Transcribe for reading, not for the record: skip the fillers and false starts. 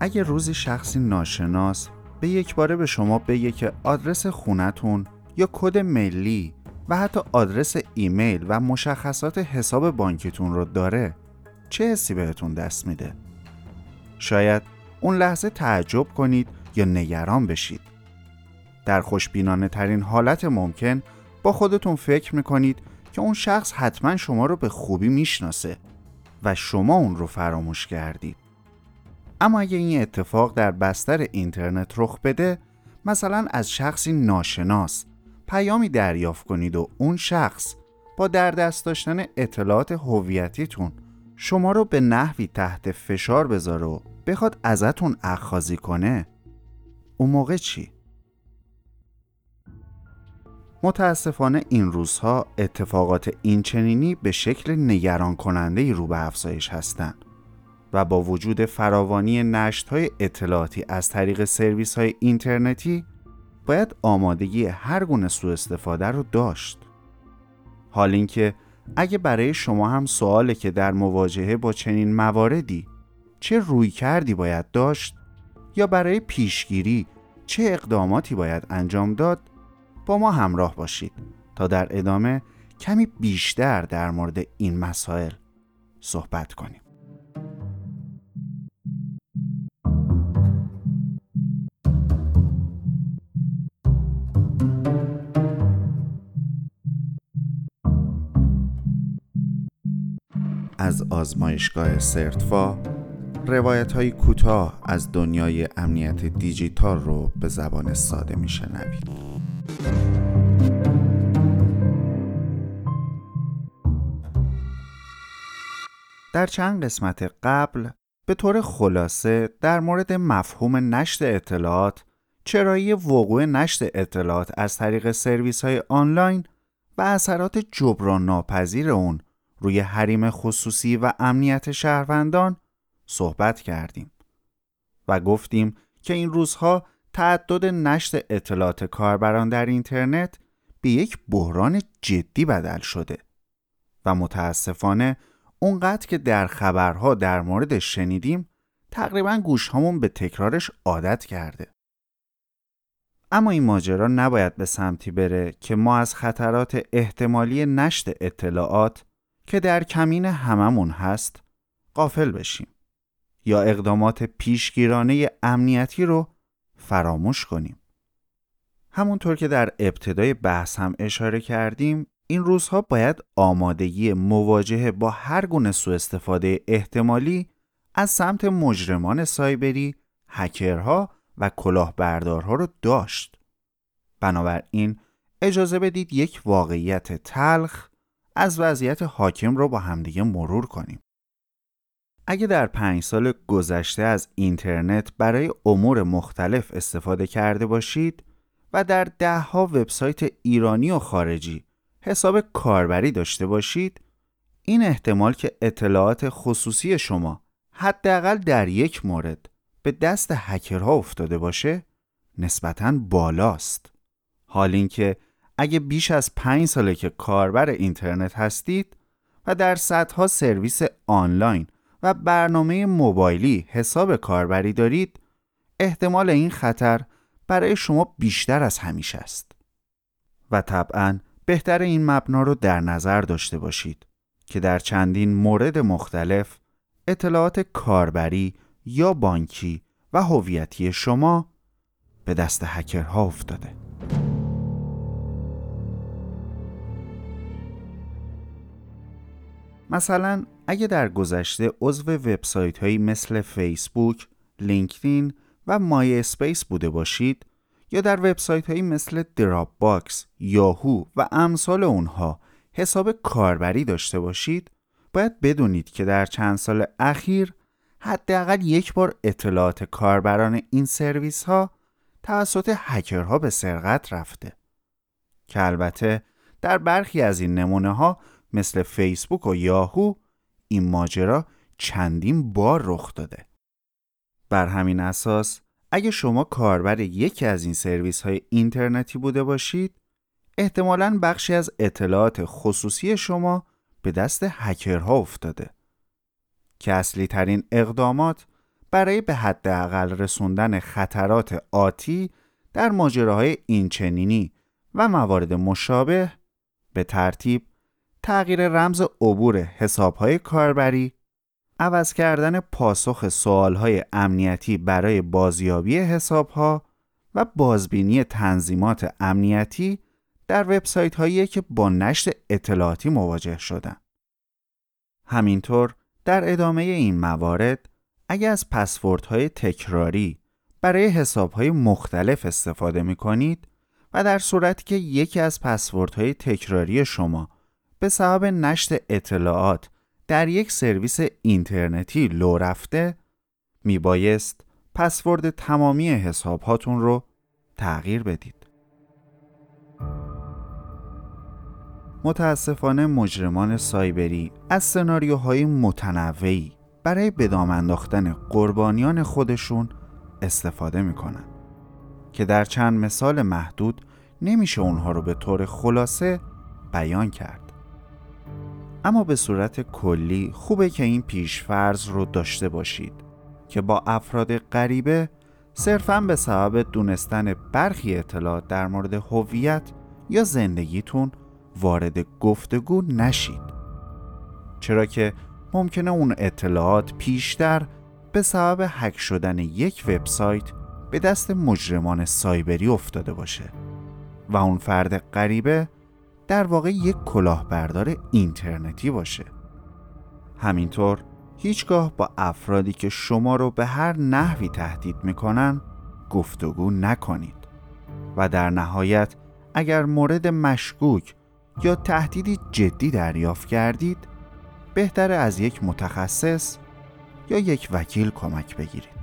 اگه روزی شخصی ناشناس به یک باره به شما بگه که آدرس خونتون یا کد ملی و حتی آدرس ایمیل و مشخصات حساب بانکیتون رو داره، چه حسی بهتون دست میده؟ شاید اون لحظه تعجب کنید یا نگران بشید. در خوشبینانه ترین حالت ممکن با خودتون فکر میکنید که اون شخص حتما شما رو به خوبی میشناسه و شما اون رو فراموش کردید. اما اگه این اتفاق در بستر اینترنت رخ بده، مثلا از شخصی ناشناس پیامی دریافت کنید و اون شخص با در دست داشتن اطلاعات هویتیتون شما رو به نحوی تحت فشار بذاره و بخواد ازتون اخاذی کنه، اون موقع چی؟ متاسفانه این روزها اتفاقات اینچنینی به شکل نگران کننده‌ای رو به افزایش هستند و با وجود فراوانی نشت‌های اطلاعاتی از طریق سرویس‌های اینترنتی باید آمادگی هر گونه سوء استفاده رو داشت. حال اینکه اگه برای شما هم سواله که در مواجهه با چنین مواردی چه رویکردی باید داشت یا برای پیشگیری چه اقداماتی باید انجام داد، با ما همراه باشید تا در ادامه کمی بیشتر در مورد این مسائل صحبت کنیم. از آزمایشگاه سرتفا روایت‌های کوتاه از دنیای امنیت دیجیتال رو به زبان ساده می‌شنوید. در چند قسمت قبل به طور خلاصه در مورد مفهوم نشت اطلاعات، چرایی وقوع نشت اطلاعات از طریق سرویس‌های آنلاین و اثرات جبران ناپذیر اون روی حریم خصوصی و امنیت شهروندان صحبت کردیم و گفتیم که این روزها تعدد نشت اطلاعات کاربران در اینترنت به یک بحران جدی بدل شده و متاسفانه اونقدر که در خبرها در مورد شنیدیم تقریبا گوشهامون به تکرارش عادت کرده. اما این ماجرا نباید به سمتی بره که ما از خطرات احتمالی نشت اطلاعات که در کمین هممون هست غافل بشیم یا اقدامات پیشگیرانه امنیتی رو فراموش کنیم. همونطور که در ابتدای بحث هم اشاره کردیم، این روزها باید آمادگی مواجهه با هر گونه سوء استفاده احتمالی از سمت مجرمان سایبری، هکرها و کلاهبردارها رو داشت. بنابراین اجازه بدید یک واقعیت تلخ از وضعیت حاکم رو با همدیگه مرور کنیم. اگه در 5 سال گذشته از اینترنت برای امور مختلف استفاده کرده باشید و در 10 وبسایت ایرانی و خارجی حساب کاربری داشته باشید، این احتمال که اطلاعات خصوصی شما حداقل در یک مورد به دست هکرها افتاده باشه نسبتاً بالاست. حال اینکه اگه بیش از 5 ساله که کاربر اینترنت هستید و در صدها سرویس آنلاین و برنامه موبایلی حساب کاربری دارید، احتمال این خطر برای شما بیشتر از همیشه است. و طبعاً بهتر این مبنا رو در نظر داشته باشید که در چندین مورد مختلف اطلاعات کاربری یا بانکی و هویتی شما به دست هکرها افتاده. مثلا اگه در گذشته عضو وبسایت‌هایی مثل فیسبوک، لینکدین و مای اسپیس بوده باشید یا در وبسایت‌هایی مثل دراپ باکس، یاهو و امثال اونها حساب کاربری داشته باشید، باید بدونید که در چند سال اخیر حداقل یک بار اطلاعات کاربران این سرویس‌ها توسط هکرها به سرقت رفته. که البته در برخی از این نمونه‌ها مثل فیسبوک و یاهو این ماجرا چندین بار رخ داده. بر همین اساس اگه شما کاربر یکی از این سرویس‌های اینترنتی بوده باشید، احتمالاً بخشی از اطلاعات خصوصی شما به دست هکرها افتاده. که اصلی ترین اقدامات برای به حداقل رسوندن خطرات آتی در ماجراهای اینچنینی و موارد مشابه به ترتیب تغییر رمز عبور حساب‌های کاربری، عوض کردن پاسخ سوال‌های امنیتی برای بازیابی حساب‌ها و بازبینی تنظیمات امنیتی در وبسایت‌هایی که با نشت اطلاعاتی مواجه شدند. همینطور در ادامه این موارد اگر از پسوردهای تکراری برای حساب‌های مختلف استفاده می‌کنید و در صورتی که یکی از پسوردهای تکراری شما به سبب نشت اطلاعات در یک سرویس اینترنتی لو رفته، میبایست پسورد تمامی حساب هاتون رو تغییر بدید. متاسفانه مجرمان سایبری از سناریوهای متنوعی برای بدام انداختن قربانیان خودشون استفاده میکنن که در چند مثال محدود نمیشه اونها رو به طور خلاصه بیان کرد. اما به صورت کلی خوبه که این پیشفرض رو داشته باشید که با افراد غریبه صرفاً به سبب دونستن برخی اطلاعات در مورد هویت یا زندگیتون وارد گفتگو نشید، چرا که ممکنه اون اطلاعات پیشتر به سبب هک شدن یک وبسایت به دست مجرمان سایبری افتاده باشه و اون فرد غریبه در واقع یک کلاهبردار اینترنتی باشه. همینطور هیچگاه با افرادی که شما رو به هر نحوی تهدید میکنن گفتگو نکنید و در نهایت اگر مورد مشکوک یا تهدیدی جدی دریافت کردید بهتره از یک متخصص یا یک وکیل کمک بگیرید.